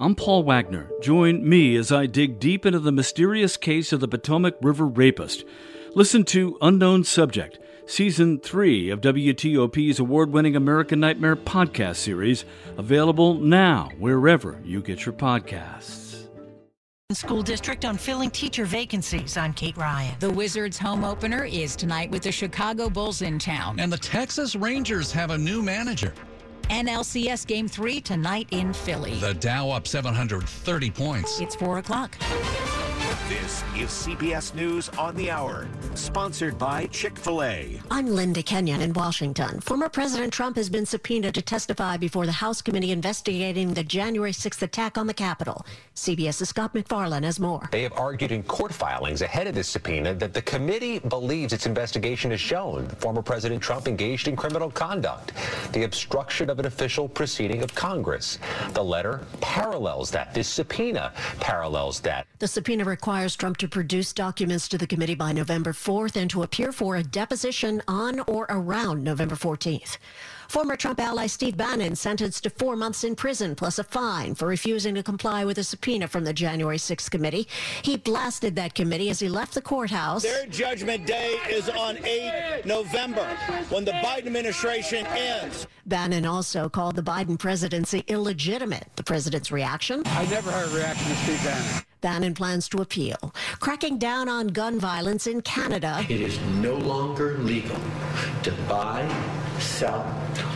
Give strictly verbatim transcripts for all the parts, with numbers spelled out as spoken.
I'm Paul Wagner. Join me as I dig deep into the mysterious case of the Potomac River rapist. Listen to Unknown Subject, Season three of W T O P's award-winning American Nightmare podcast series, available now wherever you get your podcasts. School District on filling teacher vacancies. I'm Kate Ryan. The Wizards' home opener is tonight with the Chicago Bulls in town. And the Texas Rangers have a new manager. N L C S Game three tonight in Philly. The Dow up seven hundred thirty points. It's four o'clock. This is C B S News on the Hour, sponsored by Chick-fil-A. I'm Linda Kenyon in Washington. Former President Trump has been subpoenaed to testify before the House committee investigating the January sixth attack on the Capitol. CBS's Scott McFarlane has more. They have argued in court filings ahead of this subpoena that the committee believes its investigation has shown former President Trump engaged in criminal conduct, the obstruction of an official proceeding of Congress. The letter parallels that. This subpoena parallels that. The subpoena requires Trump to produce documents to the committee by November fourth and to appear for a deposition on or around November fourteenth. Former Trump ally Steve Bannon sentenced to four months in prison plus a fine for refusing to comply with a subpoena from the January sixth committee. He blasted that committee as he left the courthouse. Their judgment day is on eighth of November, when the Biden administration ends. Bannon also called the Biden presidency illegitimate. The president's reaction? I never heard a reaction to Steve Bannon. Bannon plans to appeal. Cracking down on gun violence in Canada. It is no longer legal to buy, sell,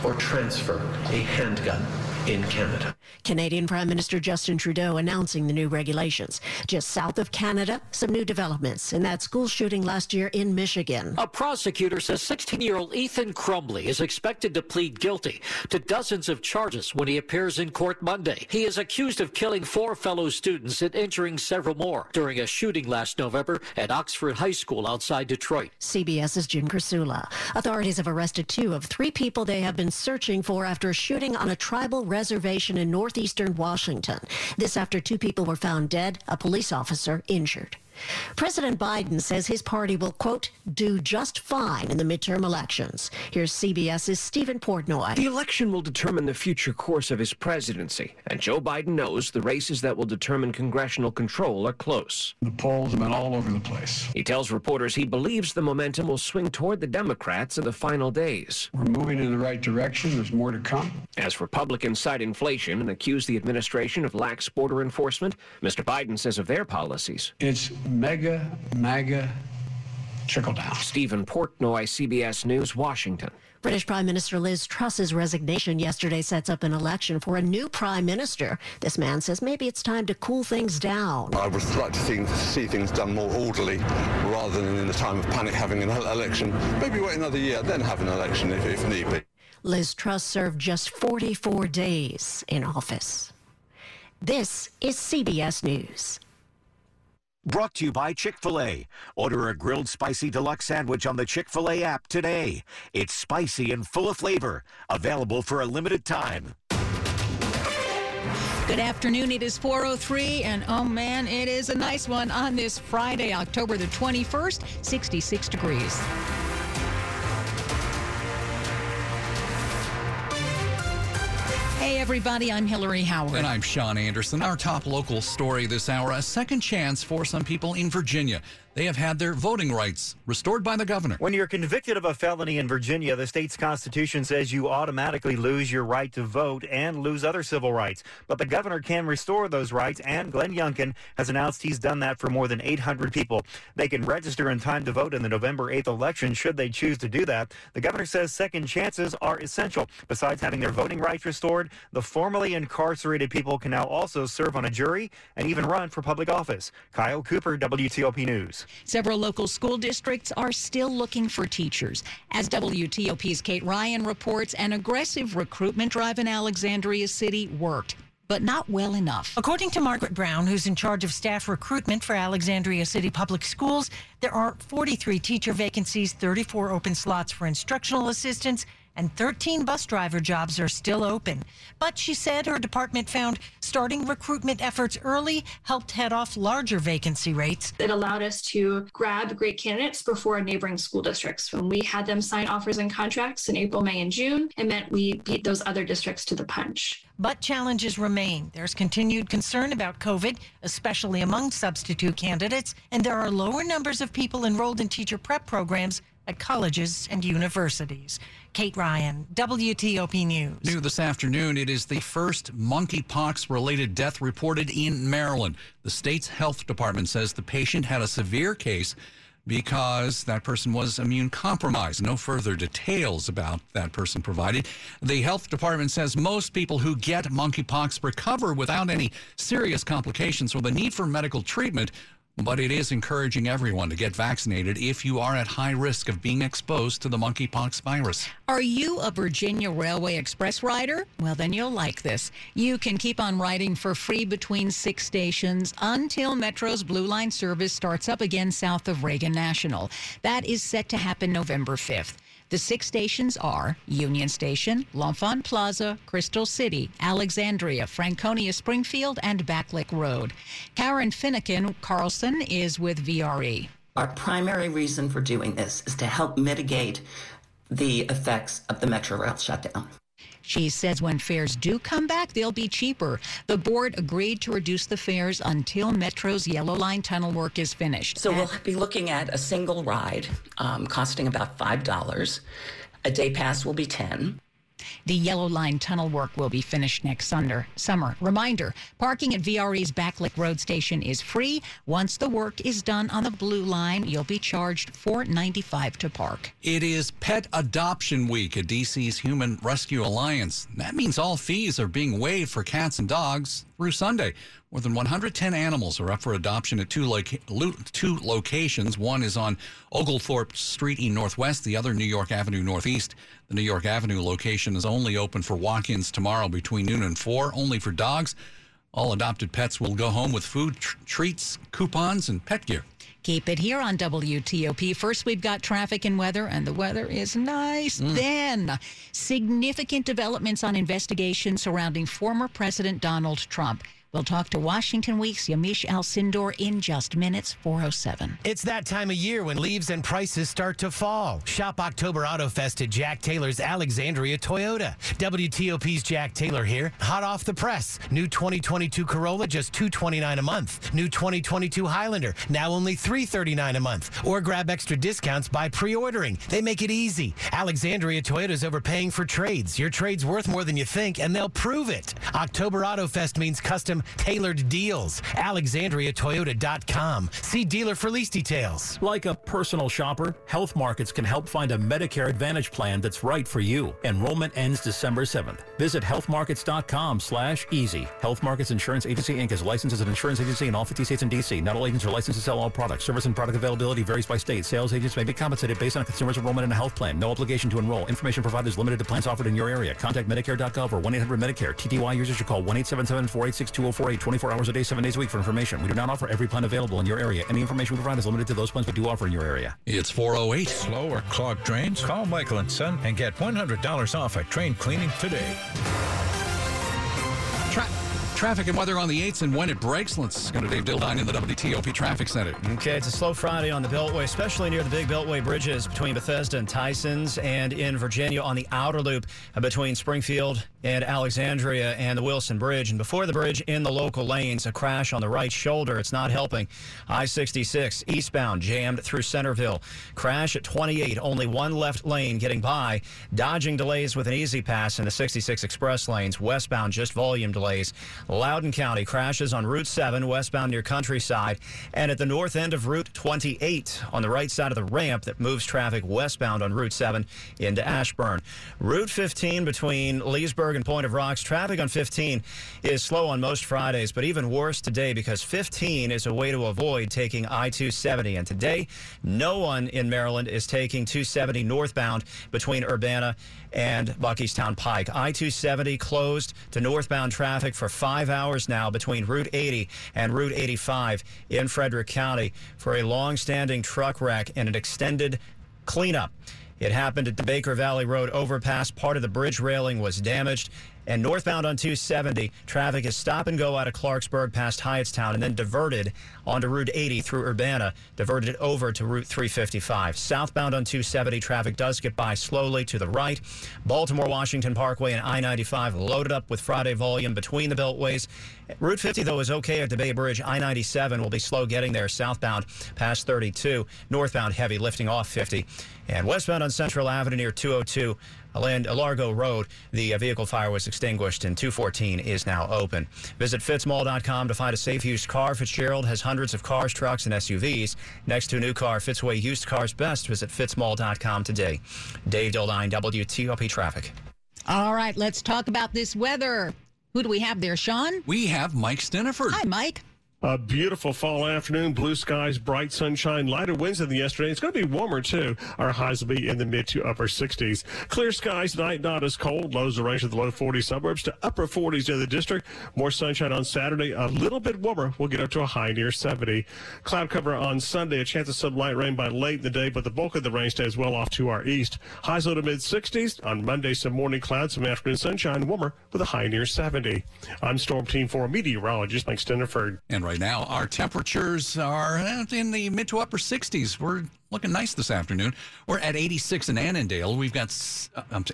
or transfer a handgun in Canada. Canadian Prime Minister Justin Trudeau announcing the new regulations. Just south of Canada, some new developments in that school shooting last year in Michigan. A prosecutor says sixteen-year-old Ethan Crumley is expected to plead guilty to dozens of charges when he appears in court Monday. He is accused of killing four fellow students and injuring several more during a shooting last November at Oxford High School outside Detroit. CBS's Jim Krasula. Authorities have arrested two of three people they have been searching for after a shooting on a tribal reservation in northeastern Washington. This after two people were found dead, a police officer injured. President Biden says his party will, quote, do just fine in the midterm elections. Here's CBS's Stephen Portnoy. The election will determine the future course of his presidency, and Joe Biden knows the races that will determine congressional control are close. The polls have been all over the place. He tells reporters he believes the momentum will swing toward the Democrats in the final days. We're moving in the right direction. There's more to come. As Republicans cite inflation and accuse the administration of lax border enforcement, Mister Biden says of their policies, it's mega, MAGA trickle down. Stephen Portnoy, C B S News, Washington. British Prime Minister Liz Truss's resignation yesterday sets up an election for a new prime minister. This man says maybe it's time to cool things down. I would like to see, see things done more orderly rather than in the time of panic having an election. Maybe wait another year, then have an election if, if need be. Liz Truss served just forty-four days in office. This is C B S News. Brought to you by Chick-fil-A. Order a grilled spicy deluxe sandwich on the Chick-fil-A app today. It's spicy and full of flavor. Available for a limited time. Good afternoon. It is four oh three, and oh man, it is a nice one on this Friday, October the twenty-first, sixty-six degrees. Hey, everybody, I'm Hillary Howard. And I'm Sean Anderson. Our top local story this hour, a second chance for some people in Virginia. They have had their voting rights restored by the governor. When you're convicted of a felony in Virginia, the state's constitution says you automatically lose your right to vote and lose other civil rights. But the governor can restore those rights, and Glenn Youngkin has announced he's done that for more than eight hundred people. They can register in time to vote in the November eighth election should they choose to do that. The governor says second chances are essential. Besides having their voting rights restored, the formerly incarcerated people can now also serve on a jury and even run for public office. Kyle Cooper, W T O P News. Several local school districts are still looking for teachers. As W T O P's Kate Ryan reports, an aggressive recruitment drive in Alexandria City worked. but not well enough. According to Margaret Brown, who's in charge of staff recruitment for Alexandria City Public Schools, there are forty-three teacher vacancies, thirty-four open slots for instructional assistants, and thirteen bus driver jobs are still open. But she said her department found starting recruitment efforts early helped head off larger vacancy rates. It allowed us to grab great candidates before neighboring school districts. When we had them sign offers and contracts in April, May, and June, it meant we beat those other districts to the punch. But challenges remain. There's continued concern about COVID, especially among substitute candidates, and there are lower numbers of people enrolled in teacher prep programs at colleges and universities. Kate Ryan, W T O P News. New this afternoon, it is the first monkeypox-related death reported in Maryland. The state's health department says the patient had a severe case because that person was immune compromised. No further details about that person provided. The health department says most people who get monkeypox recover without any serious complications or the need for medical treatment, but it is encouraging everyone to get vaccinated if you are at high risk of being exposed to the monkeypox virus. Are you a Virginia Railway Express rider? Well, then you'll like this. You can keep on riding for free between six stations until Metro's Blue Line service starts up again south of Reagan National. That is set to happen November fifth. The six stations are Union Station, L'Enfant Plaza, Crystal City, Alexandria, Franconia Springfield, and Backlick Road. Karen Finnegan Carlson is with V R E. Our primary reason for doing this is to help mitigate the effects of the Metro Rail shutdown. She says when fares do come back, they'll be cheaper. The board agreed to reduce the fares until Metro's Yellow Line tunnel work is finished. So we'll be looking at a single ride um, costing about five dollars. A day pass will be ten dollars. The Yellow Line tunnel work will be finished next summer. Summer. Reminder, parking at V R E's Backlick Road station is free. Once the work is done on the Blue Line, you'll be charged four dollars and ninety-five cents to park. It is Pet Adoption Week at D C's Human Rescue Alliance. That means all fees are being waived for cats and dogs through Sunday. More than one hundred ten animals are up for adoption at two, loca- lo- two locations. One is on Oglethorpe Street in Northwest, the other New York Avenue Northeast. The New York Avenue location is only open for walk-ins tomorrow between noon and four, only for dogs. All adopted pets will go home with food, tr- treats, coupons, and pet gear. Keep it here on W T O P. First, we've got traffic and weather, and the weather is nice. Mm. Then, significant developments on investigations surrounding former President Donald Trump. We'll talk to Washington Week's Yamiche Alcindor in just minutes, four oh seven. It's that time of year when leaves and prices start to fall. Shop October Auto Fest at Jack Taylor's Alexandria Toyota. W T O P's Jack Taylor here, hot off the press. New twenty twenty-two Corolla, just two hundred twenty-nine dollars a month. New twenty twenty-two Highlander, now only three hundred thirty-nine dollars a month. Or grab extra discounts by pre-ordering. They make it easy. Alexandria Toyota's overpaying for trades. Your trade's worth more than you think, and they'll prove it. October Auto Fest means custom tailored deals. Alexandria Toyota dot com. See dealer for lease details. Like a personal shopper, Health Markets can help find a Medicare Advantage plan that's right for you. Enrollment ends December seventh. Visit health markets dot com slash easy. Health Markets Insurance Agency, Incorporated is licensed as an insurance agency in all fifty states and D C. Not all agents are licensed to sell all products. Service and product availability varies by state. Sales agents may be compensated based on a consumer's enrollment in a health plan. No obligation to enroll. Information provided is limited to plans offered in your area. Contact Medicare dot gov or one eight hundred medicare. T T Y users should call one eight seven seven four eight six two zero four eight twenty-four hours a day, seven days a week for information. We do not offer every plan available in your area. Any information we provide is limited to those plans we do offer in your area. It's four oh eight. Slow or clogged drains? Call Michael and Son and get one hundred dollars off a drain cleaning today. Tra- traffic and weather on the eights and when it breaks. Let's go to Dave Dildine in the W T O P Traffic Center. Okay, it's a slow Friday on the Beltway, especially near the big Beltway bridges between Bethesda and Tysons, and in Virginia on the outer loop between Springfield and Alexandria and the Wilson Bridge. And before the bridge, in the local lanes, a crash on the right shoulder. It's not helping. I sixty-six eastbound jammed through Centerville. Crash at twenty-eight, only one left lane getting by. Dodging delays with an easy pass in the sixty-six express lanes. Westbound, just volume delays. Loudoun County, crashes on Route seven, westbound near Countryside, and at the north end of Route twenty-eight on the right side of the ramp that moves traffic westbound on Route seven into Ashburn. Route fifteen between Leesburg and Point of Rocks. Traffic on fifteen is slow on most Fridays, but even worse today because fifteen is a way to avoid taking I two seventy. And today, no one in Maryland is taking two seventy northbound between Urbana and Buckystown Pike. I two seventy closed to northbound traffic for five five hours now between Route eighty and Route eighty-five in Frederick County for a long-standing truck wreck and an extended cleanup. It happened at the Baker Valley Road overpass. Part of the bridge railing was damaged. And northbound on two seventy, traffic is stop and go out of Clarksburg past Hyattstown and then diverted onto Route eighty through Urbana, diverted over to Route three fifty-five. Southbound on two seventy, traffic does get by slowly to the right. Baltimore-Washington Parkway and I ninety-five loaded up with Friday volume between the beltways. Route fifty, though, is okay at the Bay Bridge. I ninety-seven will be slow getting there southbound past thirty-two. Northbound heavy lifting off fifty. And westbound on Central Avenue near two oh two. Land Largo Road, the vehicle fire was extinguished, and two fourteen is now open. Visit fitz mall dot com to find a safe used car. Fitzgerald has hundreds of cars, trucks, and S U Vs. Next to a new car, Fitzway used cars best. Visit fitz mall dot com today. Dave Doldine, W T O P Traffic. All right, let's talk about this weather. Who do we have there, Sean? We have Mike Steniford. Hi, Mike. A beautiful fall afternoon, blue skies, bright sunshine, lighter winds than yesterday. It's going to be warmer, too. Our highs will be in the mid to upper sixties. Clear skies tonight, not as cold. Lows will range to the low forties suburbs to upper forties in the district. More sunshine on Saturday, a little bit warmer. We'll get up to a high near seventy. Cloud cover on Sunday, a chance of some light rain by late in the day, but the bulk of the rain stays well off to our east. Highs low to mid sixties. On Monday, some morning clouds, some afternoon sunshine, warmer with a high near seventy. I'm Storm Team four meteorologist Mike Steniford. And right now, our temperatures are in the mid to upper sixties. We're looking nice this afternoon. We're at eighty-six in Annandale. We've got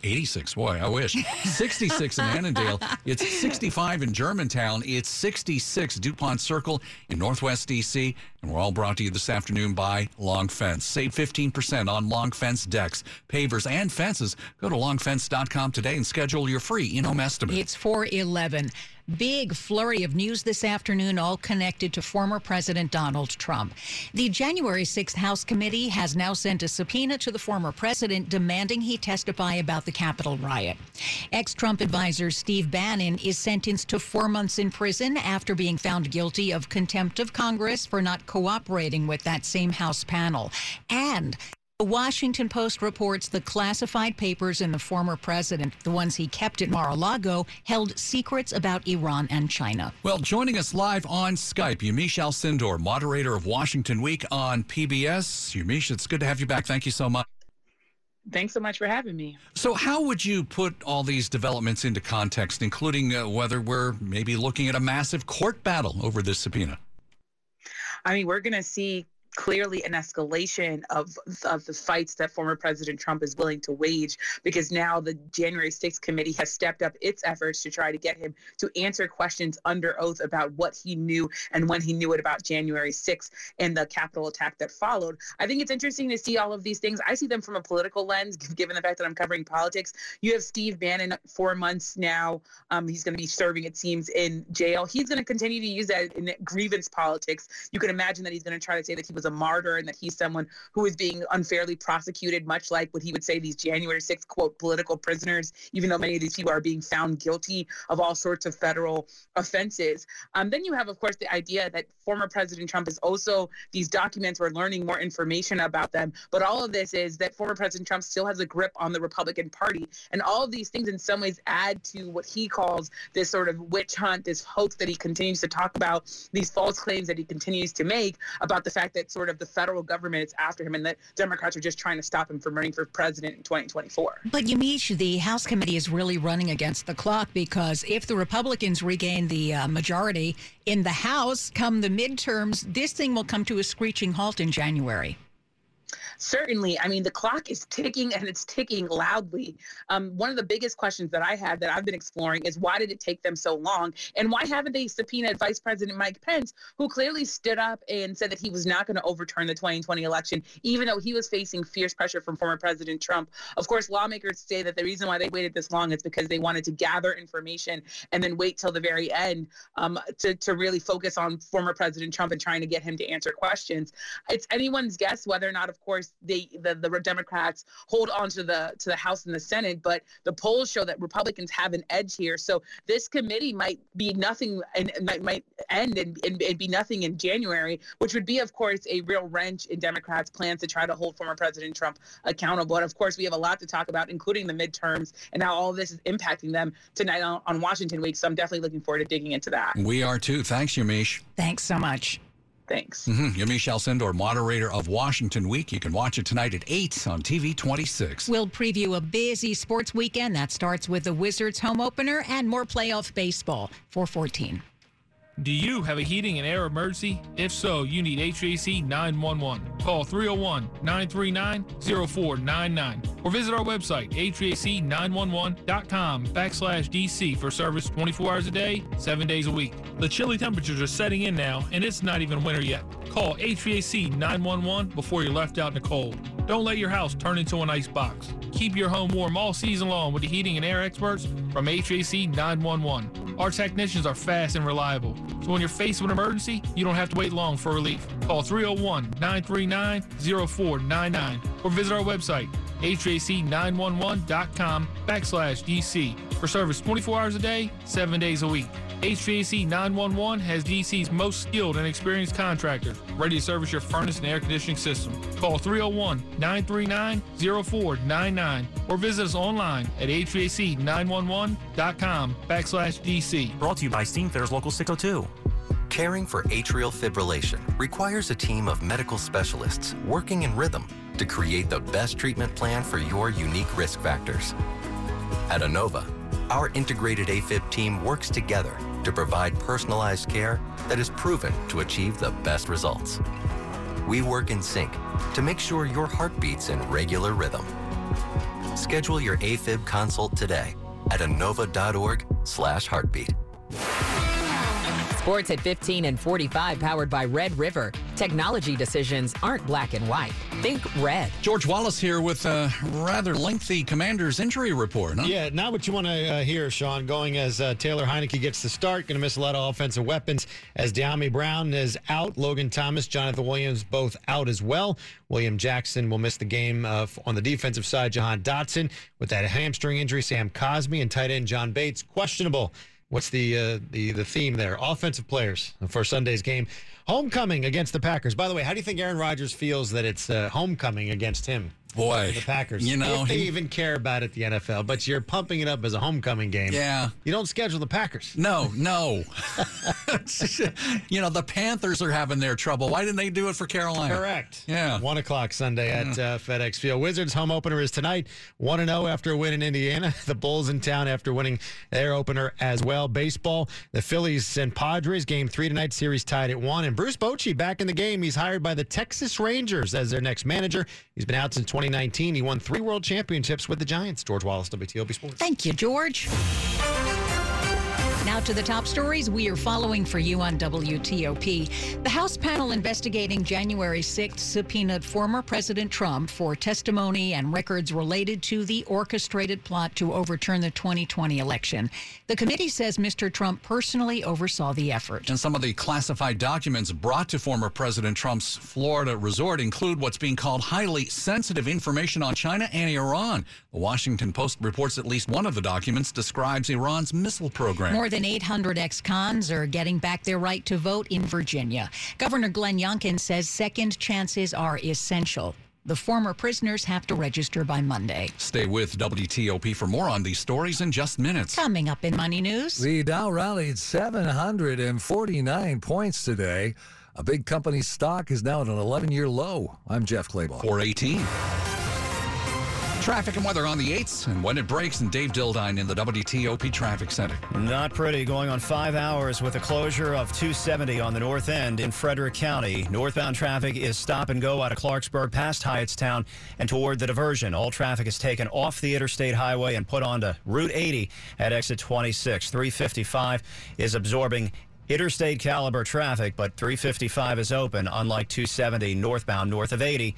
eighty-six. Boy, I wish. sixty-six in Annandale. It's sixty-five in Germantown. It's sixty-six DuPont Circle in Northwest D C. And we're all brought to you this afternoon by Long Fence. Save fifteen percent on Long Fence decks, pavers, and fences. Go to long fence dot com today and schedule your free in-home estimate. It's four eleven. Big flurry of news this afternoon, all connected to former President Donald Trump. The January sixth House Committee has now sent a subpoena to the former president demanding he testify about the Capitol riot. Ex-Trump advisor Steve Bannon is sentenced to four months in prison after being found guilty of contempt of Congress for not cooperating with that same House panel. And The Washington Post reports the classified papers in the former president, the ones he kept at Mar-a-Lago, held secrets about Iran and China. Well, joining us live on Skype, Yamiche Alcindor, moderator of Washington Week on P B S. Yamiche, it's good to have you back. Thank you so much. Thanks so much for having me. So how would you put all these developments into context, including uh, whether we're maybe looking at a massive court battle over this subpoena? I mean, we're going to see clearly an escalation of, of the fights that former President Trump is willing to wage, because now the January sixth committee has stepped up its efforts to try to get him to answer questions under oath about what he knew and when he knew it about January sixth and the Capitol attack that followed. I think it's interesting to see all of these things. I see them from a political lens, given the fact that I'm covering politics. You have Steve Bannon, four months now. Um, he's going to be serving, it seems, in jail. He's going to continue to use that in grievance politics. You can imagine that he's going to try to say that he was a martyr and that he's someone who is being unfairly prosecuted, much like what he would say these January sixth, quote, political prisoners, even though many of these people are being found guilty of all sorts of federal offenses. Um, then you have, of course, the idea that former President Trump is also, these documents, we're learning more information about them. But all of this is that former President Trump still has a grip on the Republican Party. And all of these things in some ways add to what he calls this sort of witch hunt, this hoax that he continues to talk about, these false claims that he continues to make about the fact that sort of the federal government is after him and that Democrats are just trying to stop him from running for president in twenty twenty-four. But Yamiche, the House committee is really running against the clock, because if the Republicans regain the uh, majority in the House come the midterms, this thing will come to a screeching halt in January. Certainly. I mean, the clock is ticking and it's ticking loudly. Um, one of the biggest questions that I had that I've been exploring is why did it take them so long? And why haven't they subpoenaed Vice President Mike Pence, who clearly stood up and said that he was not going to overturn the twenty twenty election, even though he was facing fierce pressure from former President Trump. Of course, lawmakers say that the reason why they waited this long is because they wanted to gather information and then wait till the very end um, to, to really focus on former President Trump and trying to get him to answer questions. It's anyone's guess whether or not, of course, Congress, they, the the Democrats hold on to the to the House and the Senate, but the polls show that Republicans have an edge here. So this committee might be nothing and might, might end and, and, and be nothing in January, which would be, of course, a real wrench in Democrats' plans to try to hold former President Trump accountable. And of course, we have a lot to talk about, including the midterms and how all this is impacting them tonight on, on Washington Week. So I'm definitely looking forward to digging into that. We are too. Thanks, Yamiche. Thanks so much. Thanks. Mm-hmm. Yamiche Alcindor, moderator of Washington Week. You can watch it tonight at eight on T V twenty-six. We'll preview a busy sports weekend that starts with the Wizards home opener and more playoff baseball. four fourteen. Do you have a heating and air emergency? If so, you need H V A C nine one one. Call three oh one, nine three nine, oh four nine nine or visit our website, H V A C nine one one dot com backslash D C for service twenty-four hours a day, seven days a week. The chilly temperatures are setting in now, and it's not even winter yet. Call H V A C nine one one before you're left out in the cold. Don't let your house turn into an ice box. Keep your home warm all season long with the heating and air experts from H V A C nine one one. Our technicians are fast and reliable, so when you're faced with an emergency, you don't have to wait long for relief. Call three oh one, nine three nine, oh four nine nine or visit our website, H V A C nine one one dot com backslash D C for service twenty-four hours a day, seven days a week. H V A C nine one one has D C's most skilled and experienced contractors ready to service your furnace and air conditioning system. Call three oh one, nine three nine, oh four nine nine or visit us online at H V A C nine one one dot com backslash D C. Brought to you by Steam Fairs Local six oh two. Caring for atrial fibrillation requires a team of medical specialists working in rhythm to create the best treatment plan for your unique risk factors. At ANOVA, our integrated AFib team works together to provide personalized care that is proven to achieve the best results. We work in sync to make sure your heart beats in regular rhythm. Schedule your AFib consult today at ANOVA.org slash heartbeat. Sports at fifteen and forty-five, powered by Red River. Technology decisions aren't black and white. Think red. George Wallace here with a rather lengthy Commander's injury report. Huh? Yeah, not what you want to uh, hear, Sean. Going as uh, Taylor Heineke gets the start. Going to miss a lot of offensive weapons as De'Ami Brown is out. Logan Thomas, Jonathan Williams both out as well. William Jackson will miss the game uh, on the defensive side. Jahan Dotson with that hamstring injury. Sam Cosmi and tight end John Bates questionable. What's the uh, the the theme there? Offensive players for Sunday's game. Homecoming against the Packers. By the way, how do you think Aaron Rodgers feels that it's uh, homecoming against him? Boy, the Packers. You know, if they he, even care about it, the N F L. But you're pumping it up as a homecoming game. Yeah, you don't schedule the Packers. No, no. You know, the Panthers are having their trouble. Why didn't they do it for Carolina? Correct. Yeah, one o'clock Sunday at yeah. uh, FedEx Field. Wizards home opener is tonight. One and zero after a win in Indiana. The Bulls in town after winning their opener as well. Baseball. The Phillies and Padres game three tonight. Series tied at one. And Bruce Bochy back in the game. He's hired by the Texas Rangers as their next manager. He's been out since twenty nineteen. He won three world championships with the Giants. George Wallace, W T O P Sports. Thank you, George. Now to the top stories we are following for you on W T O P. The House panel investigating January sixth subpoenaed former President Trump for testimony and records related to the orchestrated plot to overturn the twenty twenty election. The committee says Mister Trump personally oversaw the effort. And some of the classified documents brought to former President Trump's Florida resort include what's being called highly sensitive information on China and Iran. The Washington Post reports at least one of the documents describes Iran's missile program. More than eight hundred ex-cons are getting back their right to vote in Virginia. Governor Glenn Youngkin says second chances are essential. The former prisoners have to register by Monday. Stay with W T O P for more on these stories in just minutes. Coming up in Money News. The Dow rallied seven hundred forty-nine points today. A big company's stock is now at an eleven-year low. I'm Jeff Claybaugh. four eighteen. Traffic and weather on the eights, and when it breaks, and Dave Dildine in the W T O P Traffic Center. Not pretty. Going on five hours with a closure of two seventy on the north end in Frederick County. Northbound traffic is stop and go out of Clarksburg past Hyattstown and toward the diversion. All traffic is taken off the Interstate Highway and put onto Route eighty at exit twenty-six. three fifty-five is absorbing interstate caliber traffic, but three fifty-five is open, unlike two seventy northbound north of eighty.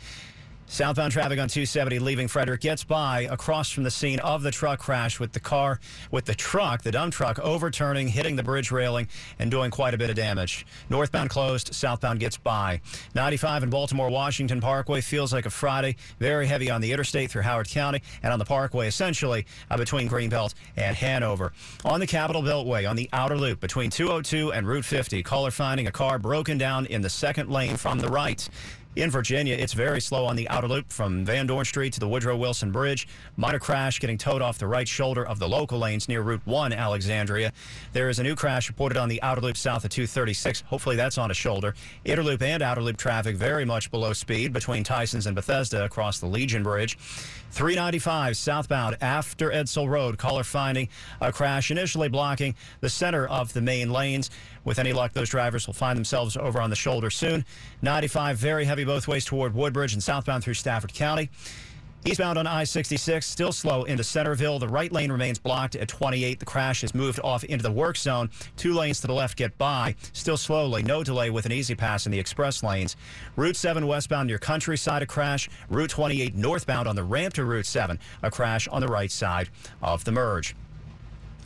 Southbound traffic on two seventy leaving Frederick gets by across from the scene of the truck crash with the car, with the truck, the dump truck, overturning, hitting the bridge railing, and doing quite a bit of damage. Northbound closed, southbound gets by. ninety-five in Baltimore-Washington Parkway feels like a Friday. Very heavy on the interstate through Howard County and on the Parkway, essentially uh, between Greenbelt and Hanover. On the Capitol Beltway, on the outer loop between two oh two and Route fifty, caller finding a car broken down in the second lane from the right. In Virginia, it's very slow on the outer loop from Van Dorn Street to the Woodrow Wilson Bridge. Minor crash getting towed off the right shoulder of the local lanes near Route one, Alexandria. There is a new crash reported on the outer loop south of two thirty-six. Hopefully that's on a shoulder. Interloop and outer loop traffic very much below speed between Tysons and Bethesda across the Legion Bridge. three ninety-five southbound after Edsel Road, caller finding a crash initially blocking the center of the main lanes. With any luck, those drivers will find themselves over on the shoulder soon. ninety-five very heavy both ways toward Woodbridge and southbound through Stafford County. Eastbound on I sixty-six, still slow into Centerville. The right lane remains blocked at twenty-eight. The crash has moved off into the work zone. Two lanes to the left get by. Still slowly, no delay with an easy pass in the express lanes. Route seven westbound near Countryside, a crash. Route twenty-eight northbound on the ramp to Route seven, a crash on the right side of the merge.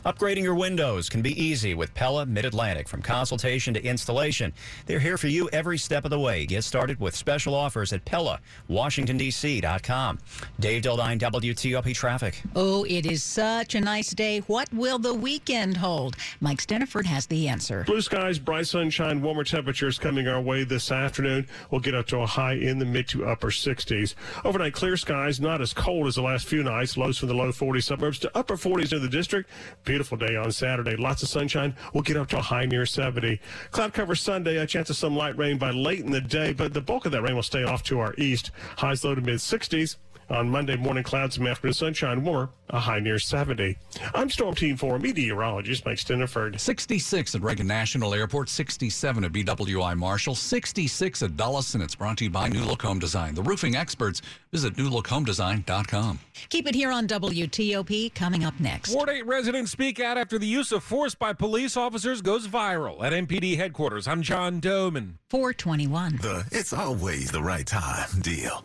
Upgrading your windows can be easy with Pella Mid-Atlantic. From consultation to installation, they're here for you every step of the way. Get started with special offers at Pella Washington D C dot com. Dave Dildine, W T O P Traffic. Oh, it is such a nice day. What will the weekend hold? Mike Steniford has the answer. Blue skies, bright sunshine, warmer temperatures coming our way this afternoon. We'll get up to a high in the mid to upper sixties. Overnight, clear skies, not as cold as the last few nights. Lows from the low forties suburbs to upper forties in the district. Beautiful day on Saturday. Lots of sunshine. We'll get up to a high near seventy. Cloud cover Sunday. A chance of some light rain by late in the day, but the bulk of that rain will stay off to our east. Highs low to mid-sixties. On Monday morning, clouds and afternoon sunshine. Warmer, a high near seventy. I'm Storm Team four meteorologist Mike Steniford. sixty-six at Reagan National Airport. sixty-seven at B W I Marshall. sixty-six at Dulles, and it's brought to you by New Look Home Design. The roofing experts. Visit New Look Home Design dot com. Keep it here on W T O P. Coming up next. Ward eight residents speak out after the use of force by police officers goes viral at M P D headquarters. I'm John Doman. four twenty-one. The It's Always the Right Time deal.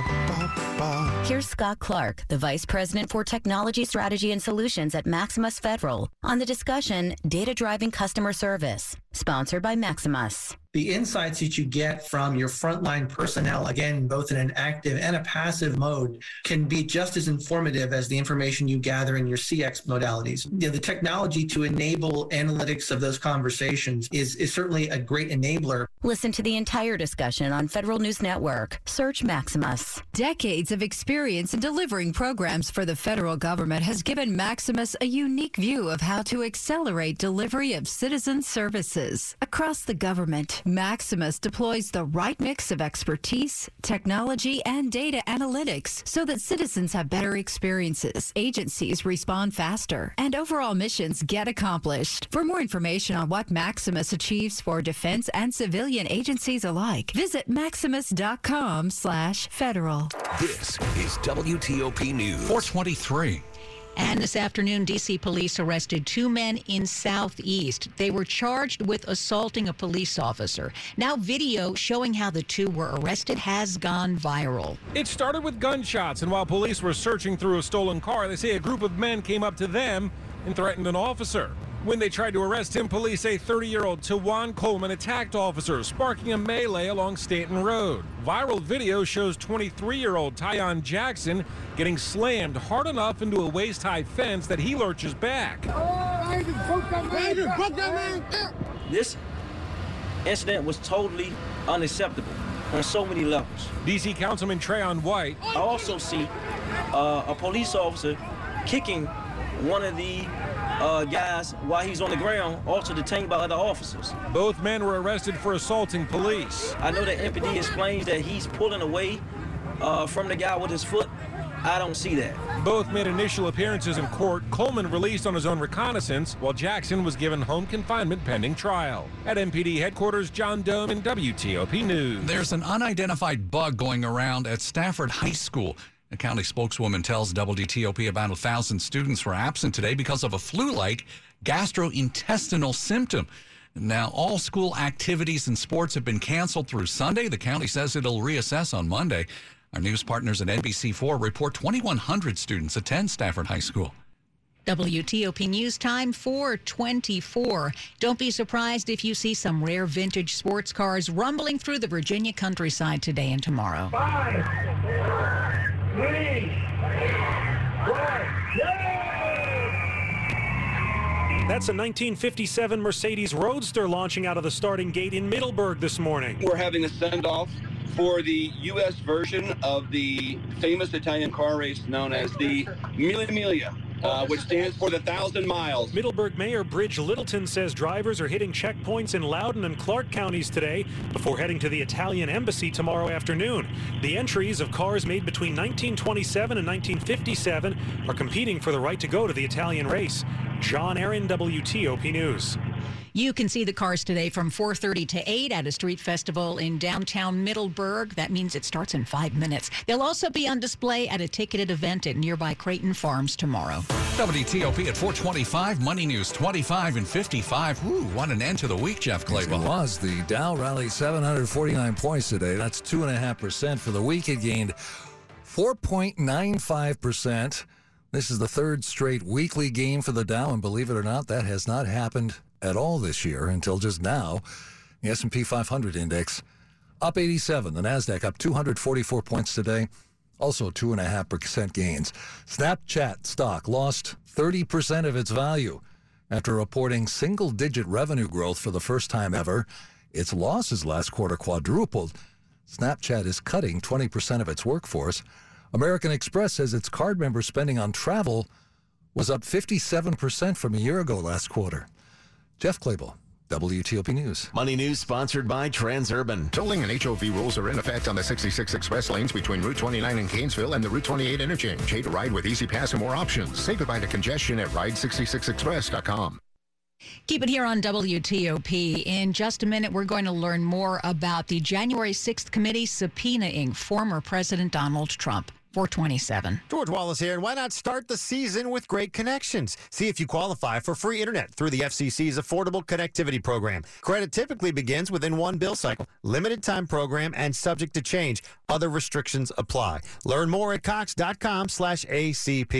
Here's Scott Clark, the Vice President for Technology Strategy and Solutions at Maximus Federal, on the discussion, Data-Driving Customer Service, sponsored by Maximus. The insights that you get from your frontline personnel, again, both in an active and a passive mode, can be just as informative as the information you gather in your C X modalities. You know, the technology to enable analytics of those conversations is, is certainly a great enabler. Listen to the entire discussion on Federal News Network. Search Maximus. Decades of experience in delivering programs for the federal government has given Maximus a unique view of how to accelerate delivery of citizen services across the government. Maximus deploys the right mix of expertise, technology, and data analytics so that citizens have better experiences, agencies respond faster, and overall missions get accomplished. For more information on what Maximus achieves for defense and civilian agencies alike, visit Maximus dot com slash federal. This is W T O P News. four twenty-three. And this afternoon, D C police arrested two men in Southeast. They were charged with assaulting a police officer. Now video showing how the two were arrested has gone viral. It started with gunshots, and while police were searching through a stolen car, they say a group of men came up to them and threatened an officer. When they tried to arrest him, police say thirty-year-old Tawan Coleman attacked officers, sparking a melee along Stanton Road. Viral video shows twenty-three-year-old Tyon Jackson getting slammed hard enough into a waist-high fence that he lurches back. This incident was totally unacceptable on so many levels. D C Councilman Trayon White. I also see uh, a police officer kicking one of the uh, guys while he's on the ground, also detained by other officers. Both men were arrested for assaulting police. I know that M P D explains that he's pulling away uh, from the guy with his foot. I don't see that. Both made initial appearances in court. Coleman released on his own reconnaissance, while Jackson was given home confinement pending trial. At M P D headquarters, John Dome in W T O P News. There's an unidentified bug going around at Stafford High School. A county spokeswoman tells W T O P about a thousand students were absent today because of a flu-like gastrointestinal symptom. Now, all school activities and sports have been canceled through Sunday. The county says it'll reassess on Monday. Our news partners at N B C four report twenty-one hundred students attend Stafford High School. W T O P News Time four twenty-four. Don't be surprised if you see some rare vintage sports cars rumbling through the Virginia countryside today and tomorrow. Five, three, one, yeah! That's a nineteen fifty-seven Mercedes Roadster launching out of the starting gate in Middleburg this morning. We're having a send-off for the U S version of the famous Italian car race known as the Mille Miglia, uh, which stands for the thousand miles. Middleburg Mayor Bridge Littleton says drivers are hitting checkpoints in Loudoun and Clark counties today before heading to the Italian Embassy tomorrow afternoon. The entries of cars made between nineteen twenty-seven and nineteen fifty-seven are competing for the right to go to the Italian race. John Aaron, W T O P News. You can see the cars today from four thirty to eight at a street festival in downtown Middleburg. That means it starts in five minutes. They'll also be on display at a ticketed event at nearby Creighton Farms tomorrow. W T O P at four twenty-five, Money News twenty-five and fifty-five. Ooh, what an end to the week, Jeff Claybaugh. It was. The Dow rallied seven hundred forty-nine points today. That's two point five percent for the week. It gained four point nine five percent. This is the third straight weekly gain for the Dow, and believe it or not, that has not happened at all this year until just now. The S and P five hundred index up eighty-seven. The NASDAQ up two hundred forty-four points today, also two point five percent gains. Snapchat stock lost thirty percent of its value after reporting single-digit revenue growth for the first time ever. Its losses last quarter quadrupled. Snapchat is cutting twenty percent of its workforce. American Express says its card member spending on travel was up fifty-seven percent from a year ago last quarter. Jeff Claybaugh, W T O P News. Money News sponsored by Transurban. Tolling and H O V rules are in effect on the sixty-six express lanes between Route twenty-nine in Gainesville and the Route twenty-eight interchange. Pay to ride with Easy Pass and more options. Say goodbye to congestion at ride sixty-six express dot com. Keep it here on W T O P. In just a minute, we're going to learn more about the January sixth committee subpoenaing former President Donald Trump. four twenty-seven. George Wallace here, and why not start the season with great connections? See if you qualify for free internet through the F C C's Affordable Connectivity Program. Credit typically begins within one bill cycle, limited time program, and subject to change. Other restrictions apply. Learn more at cox dot com slash A C P.